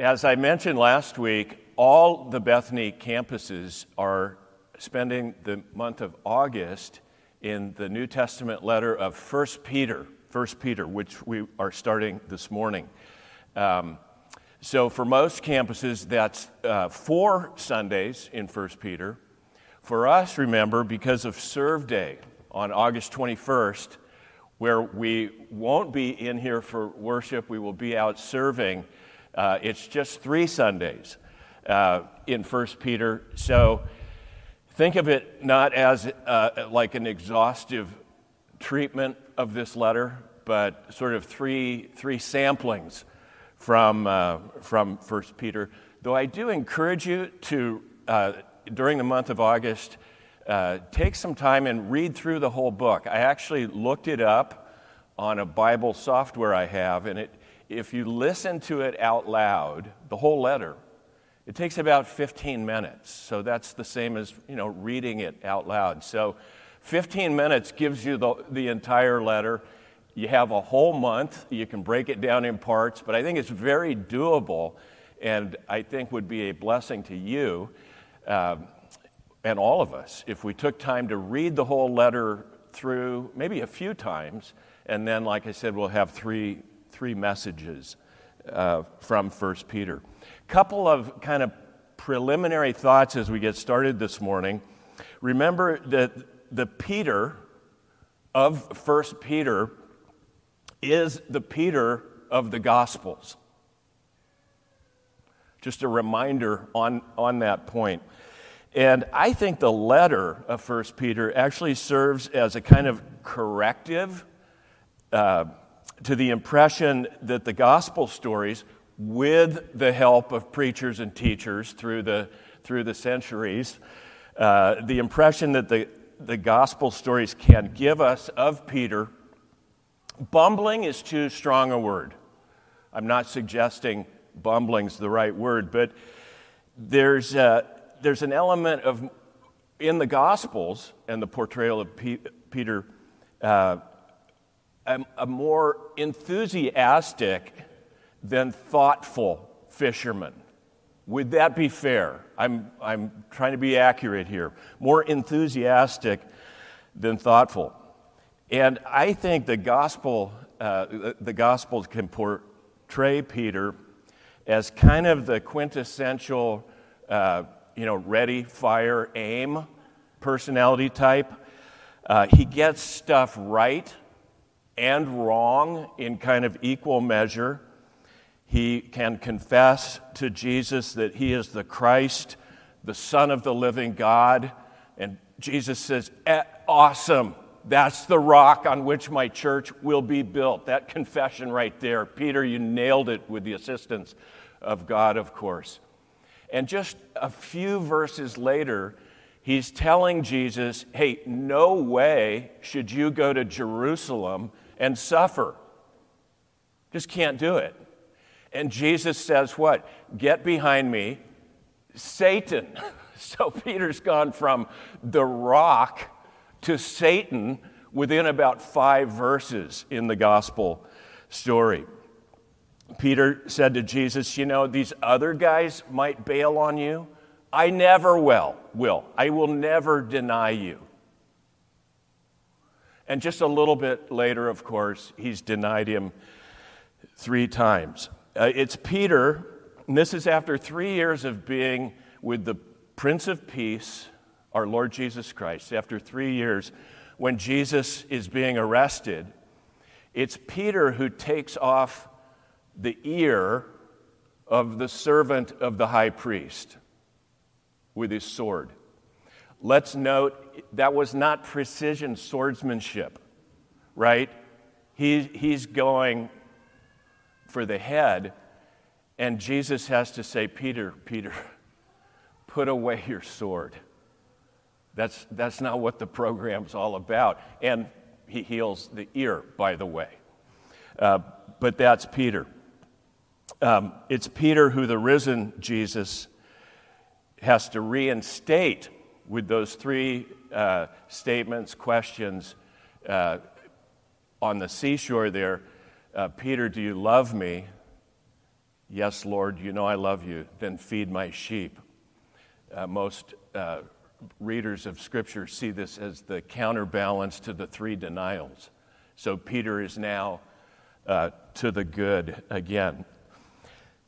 As I mentioned last week, all the Bethany campuses are spending the month of August in the New Testament letter of 1 Peter, which we are starting this morning. So for most campuses, that's 4 Sundays in 1 Peter. For us, remember, because of Serve Day on August 21st, where we won't be in here for worship, we will be out serving. It's just 3 Sundays in 1 Peter. So think of it not as like an exhaustive treatment of this letter, but sort of three samplings from 1 Peter. Though I do encourage you to, during the month of August, take some time and read through the whole book. I actually looked it up on a Bible software I have, and if you listen to it out loud, the whole letter, it takes about 15 minutes. So that's the same as, reading it out loud. So 15 minutes gives you the entire letter. You have a whole month. You can break it down in parts, but I think it's very doable, and I think would be a blessing to you and all of us if we took time to read the whole letter through, maybe a few times, and then, like I said, we'll have three messages from 1 Peter. Couple of kind of preliminary thoughts as we get started this morning. Remember that the Peter of 1 Peter is the Peter of the Gospels. Just a reminder on that point. And I think the letter of 1 Peter actually serves as a kind of corrective to the impression that the gospel stories, with the help of preachers and teachers through the centuries, the impression that the gospel stories can give us of Peter, bumbling is too strong a word. I'm not suggesting bumbling's the right word, but there's an element of, in the Gospels and the portrayal of Peter, a more enthusiastic than thoughtful fisherman. Would that be fair? I'm trying to be accurate here. More enthusiastic than thoughtful. And I think the Gospels can portray Peter as kind of the quintessential, ready, fire, aim personality type. He gets stuff right and wrong in kind of equal measure. He can confess to Jesus that he is the Christ, the Son of the living God. And Jesus says, awesome, that's the rock on which my church will be built. That confession right there. Peter, you nailed it, with the assistance of God, of course. And just a few verses later, he's telling Jesus, hey, no way should you go to Jerusalem and suffer. Just can't do it. And Jesus says what? Get behind me, Satan. So Peter's gone from the rock to Satan within about 5 verses in the gospel story. Peter said to Jesus, these other guys might bail on you. I never will. I will never deny you. And just a little bit later, of course, he's denied him 3 times. It's Peter, and this is after 3 years of being with the Prince of Peace, our Lord Jesus Christ. After 3 years, when Jesus is being arrested, it's Peter who takes off the ear of the servant of the high priest with his sword. Let's note, that was not precision swordsmanship, right? He's going for the head, and Jesus has to say, Peter, put away your sword. That's not what the program's all about. And he heals the ear, by the way. But that's Peter. It's Peter who the risen Jesus has to reinstate with those 3 statements, questions on the seashore there. Peter, do you love me? Yes, Lord, you know I love you, then feed my sheep. Most readers of Scripture see this as the counterbalance to the three denials. So Peter is now to the good again.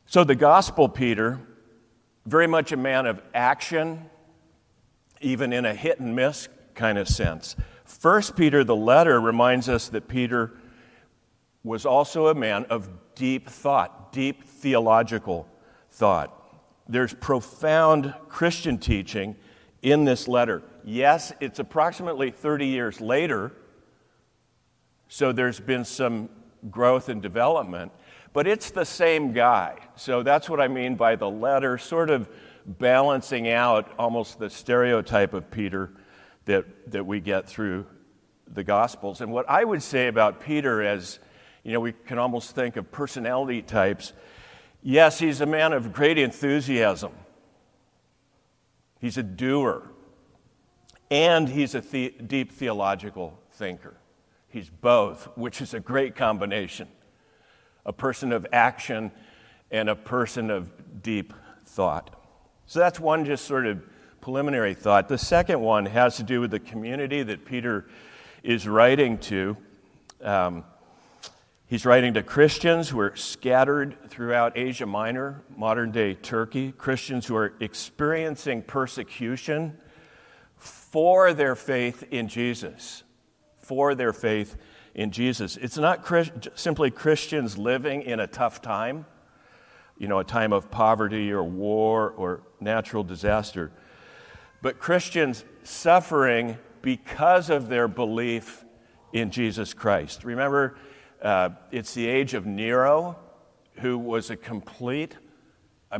So the Gospel Peter, very much a man of action, even in a hit and miss kind of sense. First Peter, the letter, reminds us that Peter was also a man of deep thought, deep theological thought. There's profound Christian teaching in this letter. Yes, it's approximately 30 years later, so there's been some growth and development, but it's the same guy. So that's what I mean by the letter, sort of balancing out almost the stereotype of Peter that we get through the Gospels. And what I would say about Peter as, you know, we can almost think of personality types. Yes, he's a man of great enthusiasm. He's a doer. And he's a deep theological thinker. He's both, which is a great combination. A person of action and a person of deep thought. So that's one just sort of preliminary thought. The second one has to do with the community that Peter is writing to. He's writing to Christians who are scattered throughout Asia Minor, modern-day Turkey, Christians who are experiencing persecution for their faith in Jesus, It's not simply Christians living in a tough time, you know, a time of poverty or war or natural disaster, but Christians suffering because of their belief in Jesus Christ. Remember, it's the age of Nero, who was a complete, I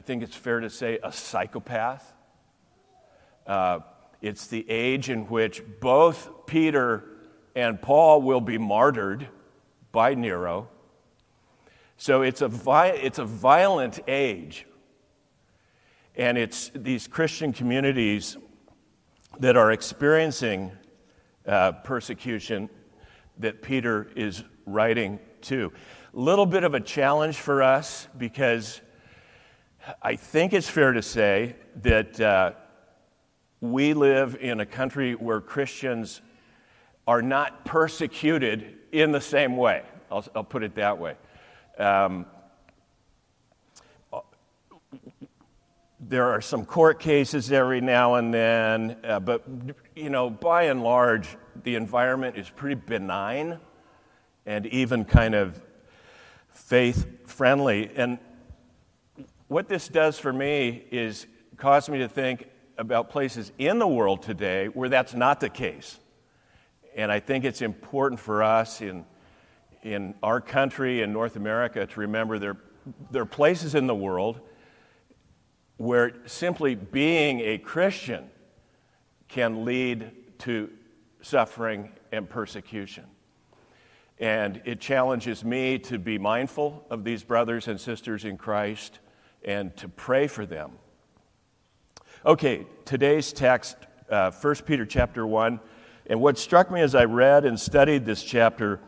think it's fair to say, a psychopath. It's the age in which both Peter and Paul will be martyred by Nero. So it's a violent age. And it's these Christian communities that are experiencing persecution that Peter is writing to. A little bit of a challenge for us, because I think it's fair to say that we live in a country where Christians are not persecuted in the same way. I'll put it that way. There are some court cases every now and then, but you know, by and large, the environment is pretty benign and even kind of faith-friendly. And what this does for me is cause me to think about places in the world today where that's not the case. And I think it's important for us in our country, in North America, to remember there are places in the world where simply being a Christian can lead to suffering and persecution. And it challenges me to be mindful of these brothers and sisters in Christ and to pray for them. Okay, today's text, 1 Peter chapter 1, and what struck me as I read and studied this chapter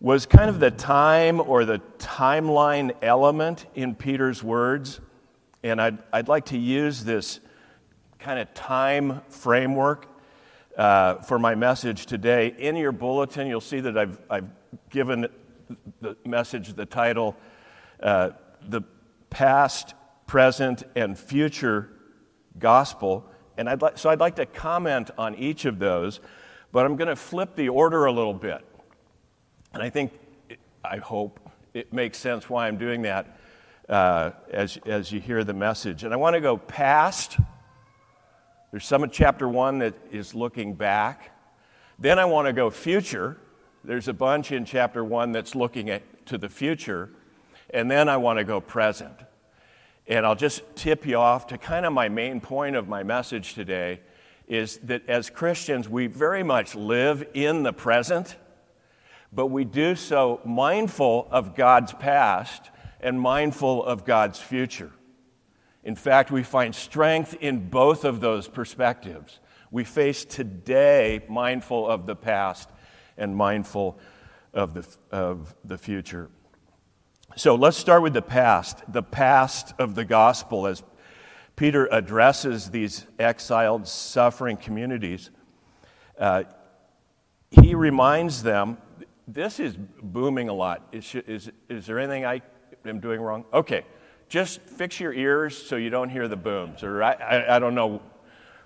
was kind of the time or the timeline element in Peter's words. And I'd like to use this kind of time framework for my message today. In your bulletin, you'll see that I've given the message the title, The Past, Present, and Future Gospel. And I'd like to comment on each of those, but I'm going to flip the order a little bit. And I hope it makes sense why I'm doing that as you hear the message. And I want to go past. There's some of chapter 1 that is looking back. Then I want to go future. There's a bunch in chapter 1 that's looking to the future. And then I want to go present. And I'll just tip you off to kind of my main point of my message today is that as Christians, we very much live in the present, but we do so mindful of God's past and mindful of God's future. In fact, we find strength in both of those perspectives. We face today mindful of the past and mindful of the future. So let's start with the past of the gospel as Peter addresses these exiled, suffering communities. He reminds them, this is booming a lot. Is there anything I am doing wrong? Okay, just fix your ears so you don't hear the booms. Or I don't know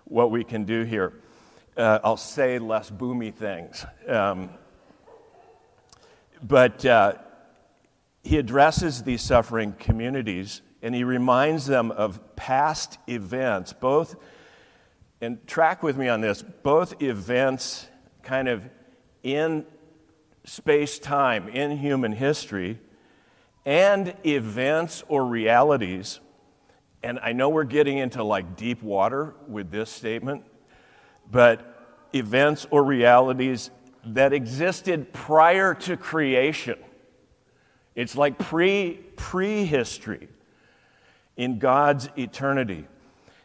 what we can do here. I'll say less boomy things. But he addresses these suffering communities, and he reminds them of past events, both, and track with me on this, both events kind of in space-time, in human history, and events or realities. And I know we're getting into like deep water with this statement, but events or realities that existed prior to creation. It's like prehistory in God's eternity.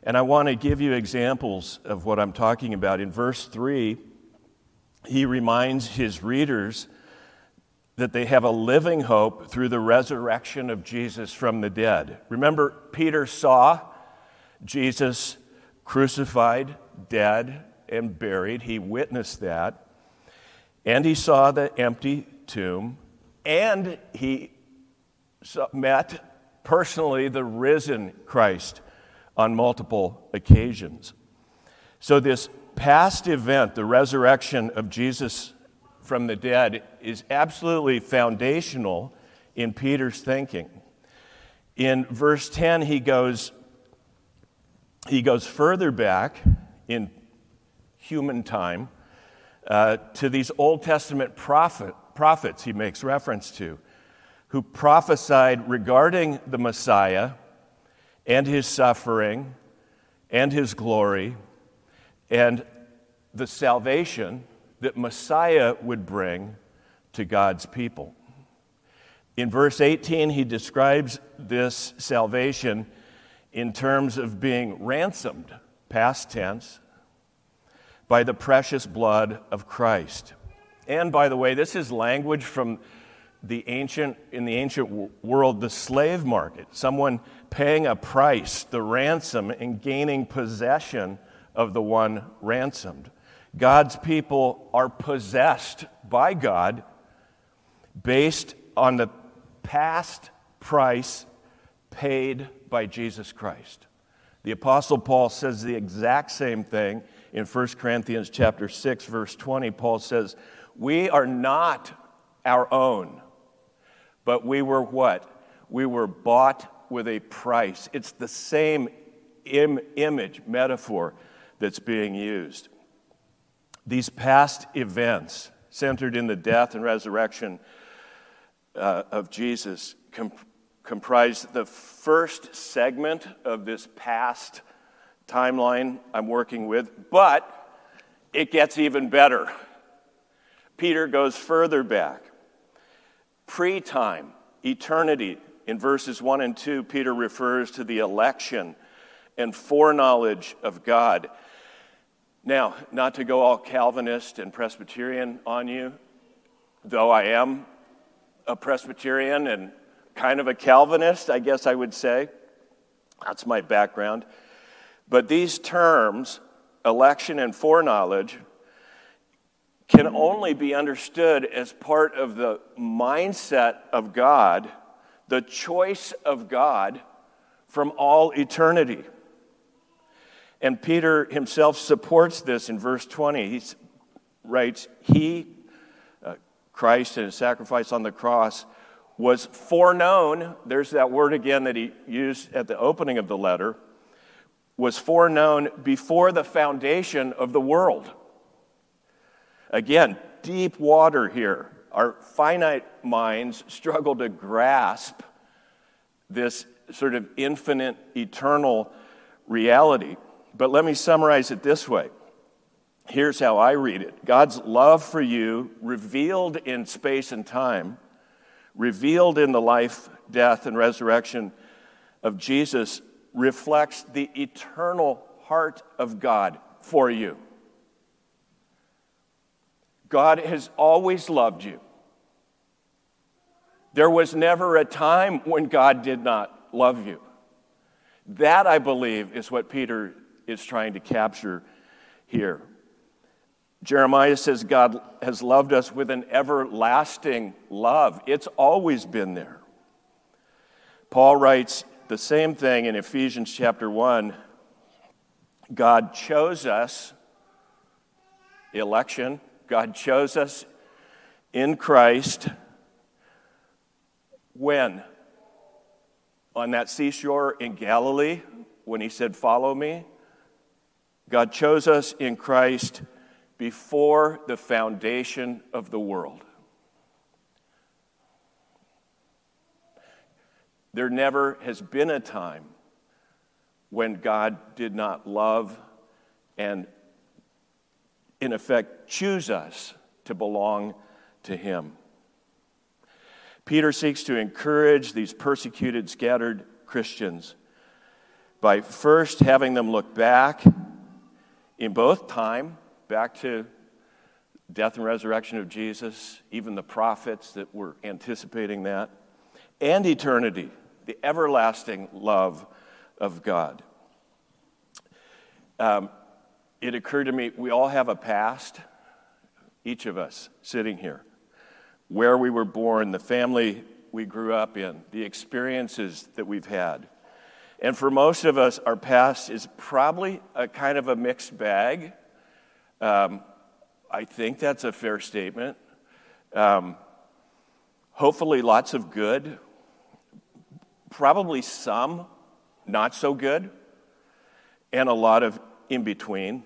And I want to give you examples of what I'm talking about. In verse 3, he reminds his readers that they have a living hope through the resurrection of Jesus from the dead. Remember, Peter saw Jesus crucified, dead, and buried. He witnessed that. And he saw the empty tomb, and he met personally the risen Christ on multiple occasions. So this past event, the resurrection of Jesus from the dead, is absolutely foundational in Peter's thinking. In verse 10, he goes further back in human time, to these Old Testament prophets he makes reference to, who prophesied regarding the Messiah and his suffering and his glory and the salvation that Messiah would bring to God's people. In verse 18, he describes this salvation in terms of being ransomed, past tense, by the precious blood of Christ. And by the way, this is language from the ancient world, the slave market, someone paying a price, the ransom, and gaining possession of the one ransomed. God's people are possessed by God based on the past price paid by Jesus Christ. The Apostle Paul says the exact same thing. In 1 Corinthians chapter 6, verse 20, Paul says, we are not our own, but we were what? We were bought with a price. It's the same image, metaphor that's being used. These past events, centered in the death and resurrection of Jesus, comprise the first segment of this past timeline I'm working with, but it gets even better. Peter goes further back. Pre-time, eternity. In verses 1 and 2, Peter refers to the election and foreknowledge of God. Now, not to go all Calvinist and Presbyterian on you, though I am a Presbyterian and kind of a Calvinist, I guess I would say. That's my background. But these terms, election and foreknowledge, can only be understood as part of the mindset of God, the choice of God from all eternity. And Peter himself supports this in verse 20. He writes, Christ and his sacrifice on the cross was foreknown. There's that word again that he used at the opening of the letter. Was foreknown before the foundation of the world. Again, deep water here. Our finite minds struggle to grasp this sort of infinite, eternal reality. But let me summarize it this way. Here's how I read it. God's love for you, revealed in space and time, revealed in the life, death, and resurrection of Jesus, reflects the eternal heart of God for you. God has always loved you. There was never a time when God did not love you. That, I believe, is what Peter is trying to capture here. Jeremiah says God has loved us with an everlasting love. It's always been there. Paul writes the same thing in Ephesians chapter 1. God chose us, election, God chose us in Christ. When? On that seashore in Galilee, when he said, "Follow me," God chose us in Christ before the foundation of the world. There never has been a time when God did not love and, in effect, choose us to belong to him. Peter seeks to encourage these persecuted, scattered Christians by first having them look back in both time, back to death and resurrection of Jesus, even the prophets that were anticipating that, and eternity, the everlasting love of God. It occurred to me, we all have a past, each of us sitting here, where we were born, the family we grew up in, the experiences that we've had. And for most of us, our past is probably a kind of a mixed bag. I think that's a fair statement. Hopefully lots of good, probably some not so good, and a lot of in between.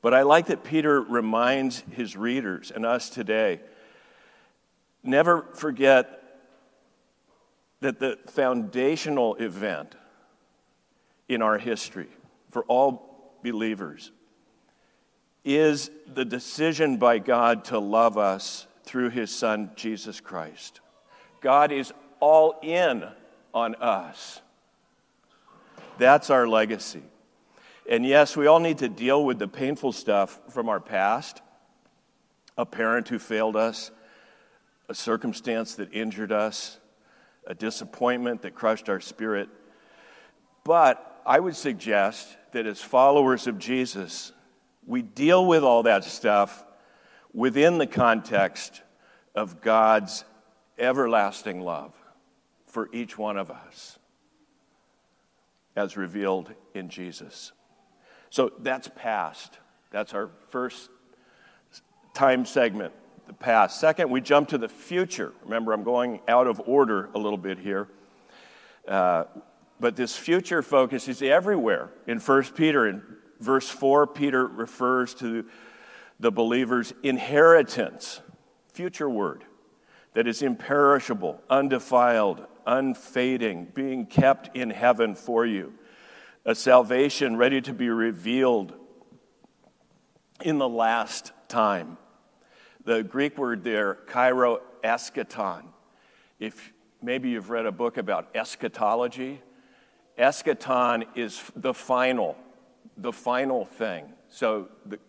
But I like that Peter reminds his readers and us today, never forget that the foundational event in our history for all believers is the decision by God to love us through his Son, Jesus Christ. God is all in on us. That's our legacy. And yes, we all need to deal with the painful stuff from our past, a parent who failed us, a circumstance that injured us, a disappointment that crushed our spirit. But I would suggest that as followers of Jesus, we deal with all that stuff within the context of God's everlasting love for each one of us, as revealed in Jesus. So that's past. That's our first time segment. The past. Second, we jump to the future. Remember, I'm going out of order a little bit here. But this future focus is everywhere in 1 Peter. In verse 4, Peter refers to the believer's inheritance, future word, that is imperishable, undefiled, unfading, being kept in heaven for you, a salvation ready to be revealed in the last time. The Greek word there, kairo eschaton. If maybe you've read a book about eschatology, eschaton is the final thing. So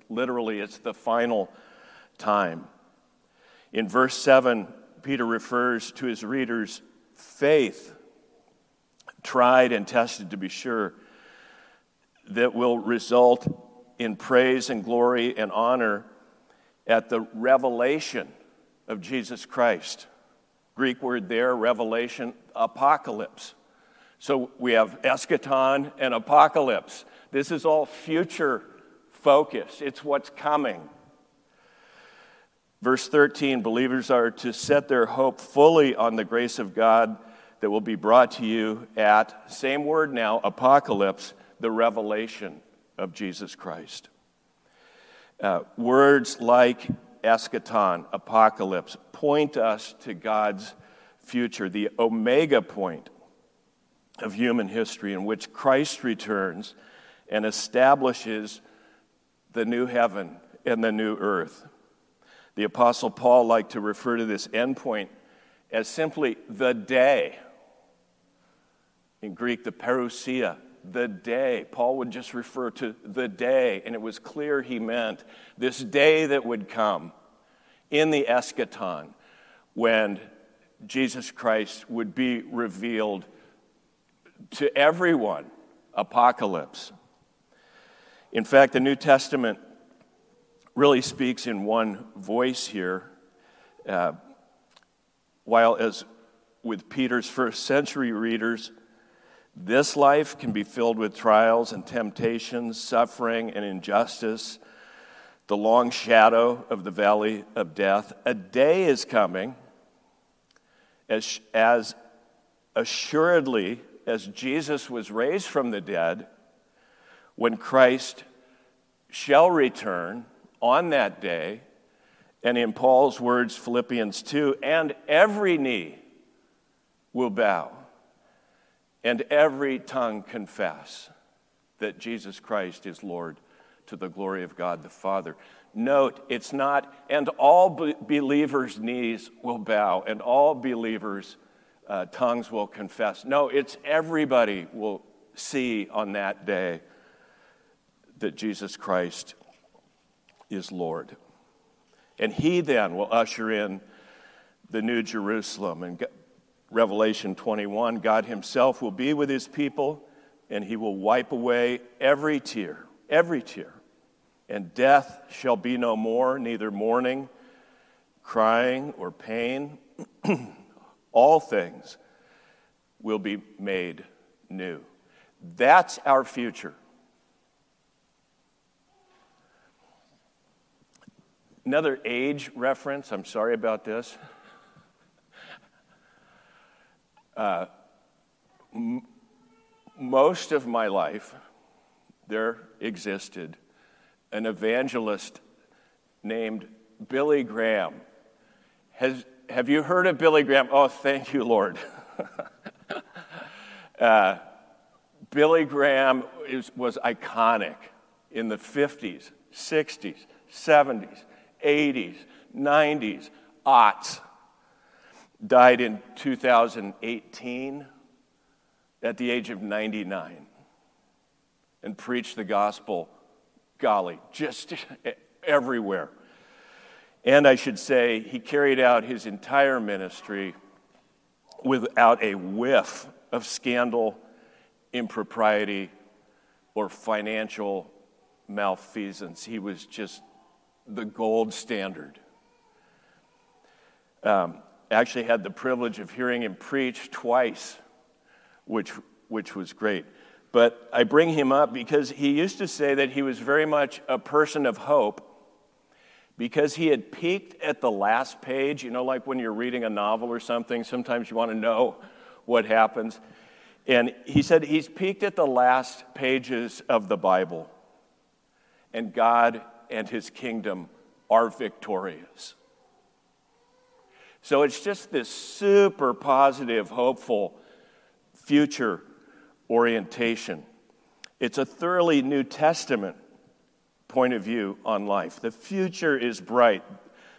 literally it's the final time. In verse 7, Peter refers to his readers' faith, tried and tested to be sure, that will result in praise and glory and honor at the revelation of Jesus Christ. Greek word there, revelation, apocalypse. So we have eschaton and apocalypse. This is all future focus. It's what's coming. Verse 13, believers are to set their hope fully on the grace of God that will be brought to you at, same word now, apocalypse, the revelation of Jesus Christ. Words like eschaton, apocalypse, point us to God's future, the omega point of human history in which Christ returns and establishes the new heaven and the new earth. The Apostle Paul liked to refer to this endpoint as simply the day. In Greek, the parousia. The day. Paul would just refer to the day, and it was clear he meant this day that would come in the eschaton when Jesus Christ would be revealed to everyone. Apocalypse. In fact, the New Testament really speaks in one voice here. While as with Peter's first century readers, this life can be filled with trials and temptations, suffering and injustice, the long shadow of the valley of death. A day is coming, as assuredly as Jesus was raised from the dead, when Christ shall return on that day, and in Paul's words, Philippians 2, and every knee will bow, and every tongue confess that Jesus Christ is Lord, to the glory of God the Father. Note, it's not, and all believers' knees will bow, and all believers' tongues will confess. No, it's everybody will see on that day that Jesus Christ is Lord. And he then will usher in the New Jerusalem. And Revelation 21, God himself will be with his people, and he will wipe away every tear. Every tear, and death shall be no more, neither mourning, crying, or pain. All things will be made new. That's our future. Another age reference, I'm sorry about this. Most of my life, there existed an evangelist named Billy Graham. Have you heard of Billy Graham? Oh, thank you, Lord. Billy Graham was iconic in the 50s, 60s, 70s, 80s, 90s, aughts. Died in 2018 at the age of 99. And preach the gospel, golly, just everywhere. And I should say, he carried out his entire ministry without a whiff of scandal, impropriety, or financial malfeasance. He was just the gold standard. Actually had the privilege of hearing him preach twice, which was great. But I bring him up because he used to say that he was very much a person of hope because he had peaked at the last page. You know, like when you're reading a novel or something, sometimes you want to know what happens. And he said he's peaked at the last pages of the Bible. And God and his kingdom are victorious. So it's just this super positive, hopeful future orientation. It's a thoroughly New Testament point of view on life. The future is bright.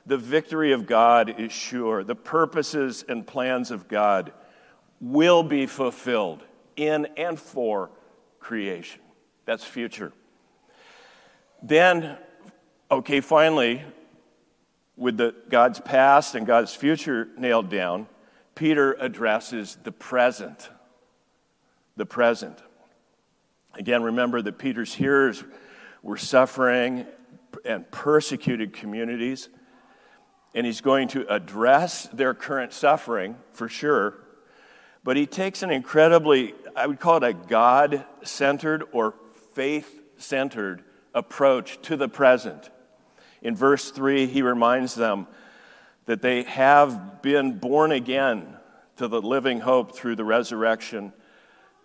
The victory of God is sure. The purposes and plans of God will be fulfilled in and for creation. That's future. Then, finally, with God's past and God's future nailed down, Peter addresses the present. The present. Again, remember that Peter's hearers were suffering and persecuted communities, and he's going to address their current suffering for sure, but he takes an incredibly, I would call it a God-centered or faith-centered approach to the present. In verse 3, he reminds them that they have been born again to the living hope through the resurrection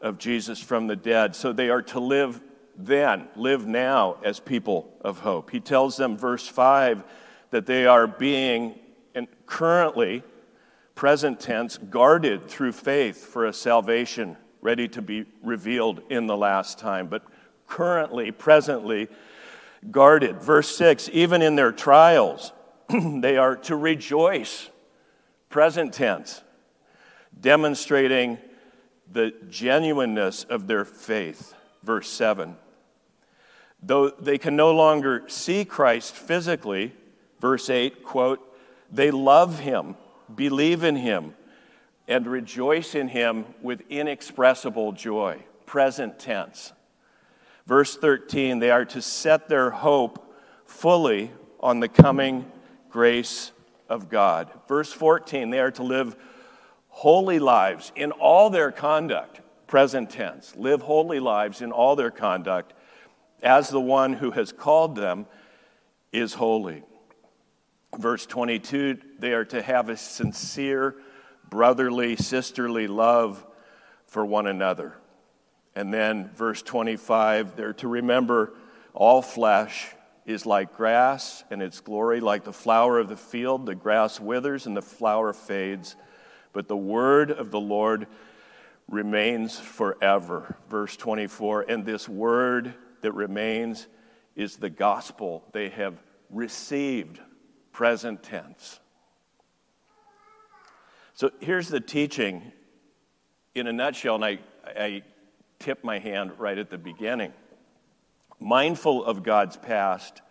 of Jesus from the dead. So they are to live then, live now as people of hope. He tells them, verse 5, that they are being and currently, present tense, guarded through faith for a salvation ready to be revealed in the last time. But currently, presently, guarded. Verse 6, even in their trials, they are to rejoice, present tense, demonstrating the genuineness of their faith. Verse 7. Though they can no longer see Christ physically, verse 8, quote, they love him, believe in him, and rejoice in him with inexpressible joy. Present tense. Verse 13, they are to set their hope fully on the coming grace of God. Verse 14, they are to live holy lives in all their conduct. Present tense. Live holy lives in all their conduct as the one who has called them is holy. Verse 22, they are to have a sincere brotherly, sisterly love for one another. And then verse 25, they're to remember all flesh is like grass and its glory like the flower of the field. The grass withers and the flower fades, but the word of the Lord remains forever. Verse 24, and this word that remains is the gospel they have received. Present tense. So here's the teaching in a nutshell, and I tip my hand right at the beginning. Mindful of God's past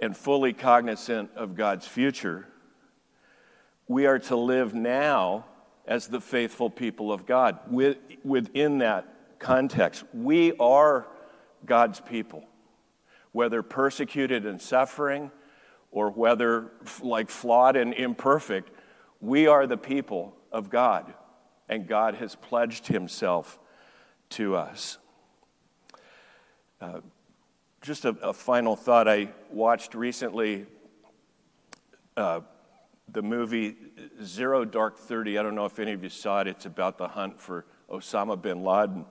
and fully cognizant of God's future, we are to live now as the faithful people of God. Within that context, we are God's people, whether persecuted and suffering or whether like flawed and imperfect, we are the people of God, and God has pledged himself to us. Just a final thought. I watched recently the movie Zero Dark 30. I don't know if any of you saw it. It's about the hunt for Osama bin Laden.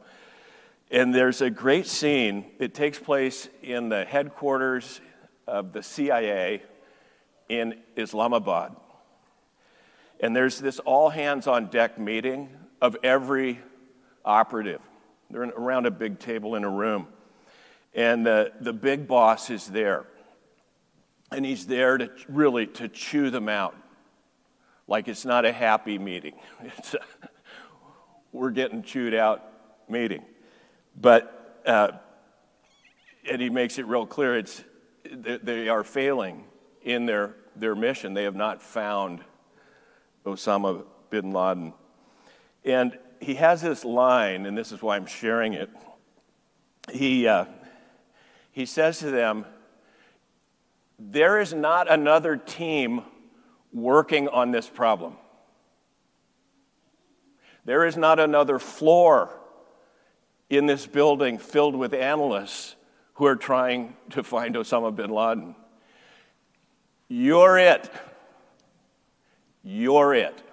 And there's a great scene. It takes place in the headquarters of the CIA in Islamabad. And there's this all-hands-on-deck meeting of every operative. They're around a big table in a room. And the big boss is there. And he's there to really to chew them out. Like it's not a happy meeting. It's a we're getting chewed out meeting. But, and he makes it real clear, they are failing in their mission. They have not found Osama bin Laden. And he has this line, and this is why I'm sharing it. He says to them, there is not another team working on this problem. There is not another floor in this building filled with analysts who are trying to find Osama bin Laden. You're it. You're it.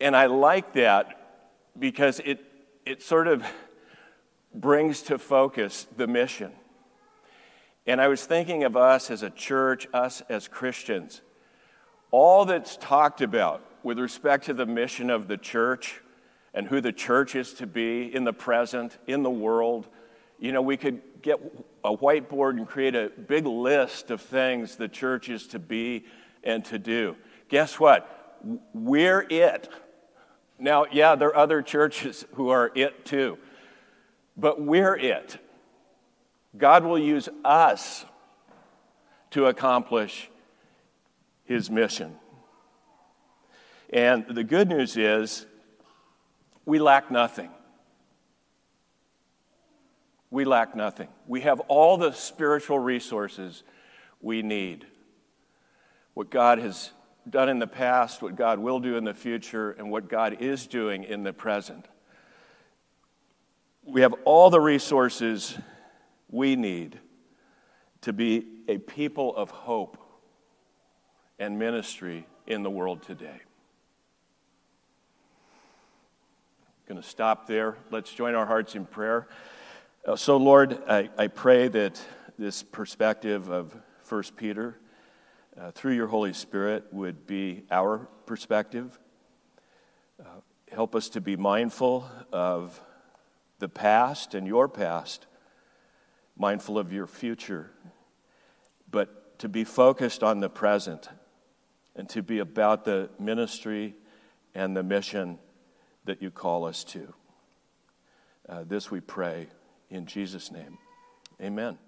And I like that because it sort of brings to focus the mission. And I was thinking of us as a church, us as Christians. All that's talked about with respect to the mission of the church and who the church is to be in the present, in the world, you know, we could get a whiteboard and create a big list of things the church is to be and to do. Guess what? We're it. Now, yeah, there are other churches who are it too, but we're it. God will use us to accomplish his mission. And the good news is we lack nothing. We lack nothing. We have all the spiritual resources we need. What God has done in the past, what God will do in the future, and what God is doing in the present. We have all the resources we need to be a people of hope and ministry in the world today. Going to stop there. Let's join our hearts in prayer. So, Lord, I pray that this perspective of 1 Peter through your Holy Spirit would be our perspective. Help us to be mindful of the past and your past, mindful of your future, but to be focused on the present and to be about the ministry and the mission that you call us to. This we pray in Jesus' name. Amen.